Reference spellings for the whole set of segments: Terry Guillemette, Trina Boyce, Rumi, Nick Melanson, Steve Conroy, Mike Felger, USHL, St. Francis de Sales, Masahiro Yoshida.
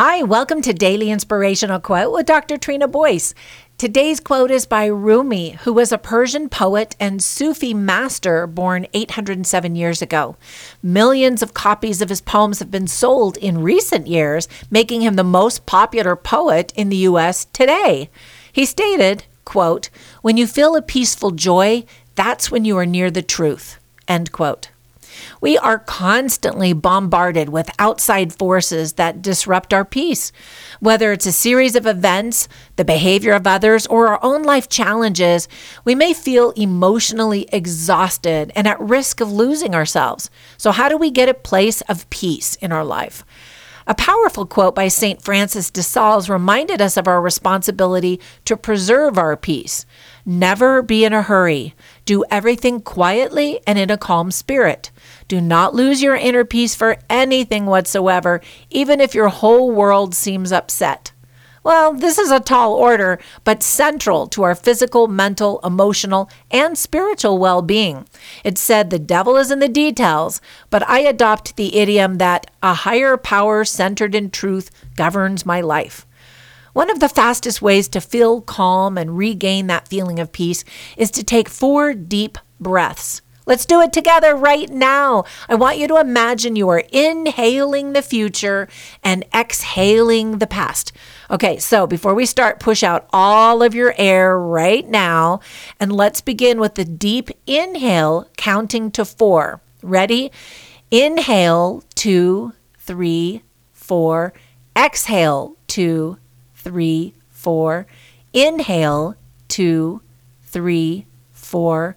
Hi, welcome to Daily Inspirational Quote with Dr. Trina Boyce. Today's quote is by Rumi, who was a Persian poet and Sufi master born 807 years ago. Millions of copies of his poems have been sold in recent years, making him the most popular poet in the U.S. today. He stated, quote, "When you feel a peaceful joy, that's when you are near the truth," end quote. We are constantly bombarded with outside forces that disrupt our peace. Whether it's a series of events, the behavior of others, or our own life challenges, we may feel emotionally exhausted and at risk of losing ourselves. So how do we get a place of peace in our life? A powerful quote by St. Francis de Sales reminded us of our responsibility to preserve our peace. Never be in a hurry. Do everything quietly and in a calm spirit. Do not lose your inner peace for anything whatsoever, even if your whole world seems upset. Well, this is a tall order, but central to our physical, mental, emotional, and spiritual well-being. It's said the devil is in the details, but I adopt the idiom that a higher power centered in truth governs my life. One of the fastest ways to feel calm and regain that feeling of peace is to take 4 deep breaths. Let's do it together right now. I want you to imagine you are inhaling the future and exhaling the past. Okay, so before we start, push out all of your air right now, and let's begin with the deep inhale, counting to 4. Ready? Inhale, 2, 3, 4. Exhale, 2, 3, 4, inhale, 2, 3, 4,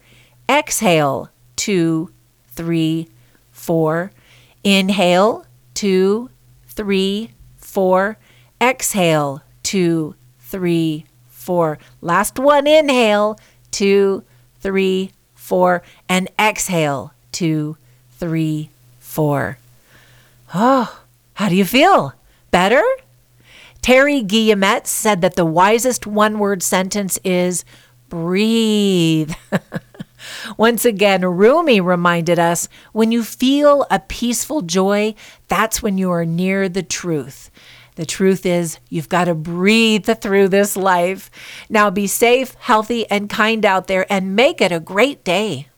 exhale, 2, 3, 4, inhale, 2, 3, 4, exhale, 2, 3, 4, last one, inhale, 2, 3, 4, and exhale, 2, 3, 4. Oh, how do you feel? Better? Terry Guillemette said that the wisest one-word sentence is breathe. Once again, Rumi reminded us, when you feel a peaceful joy, that's when you are near the truth. The truth is, you've got to breathe through this life. Now be safe, healthy, and kind out there, and make it a great day.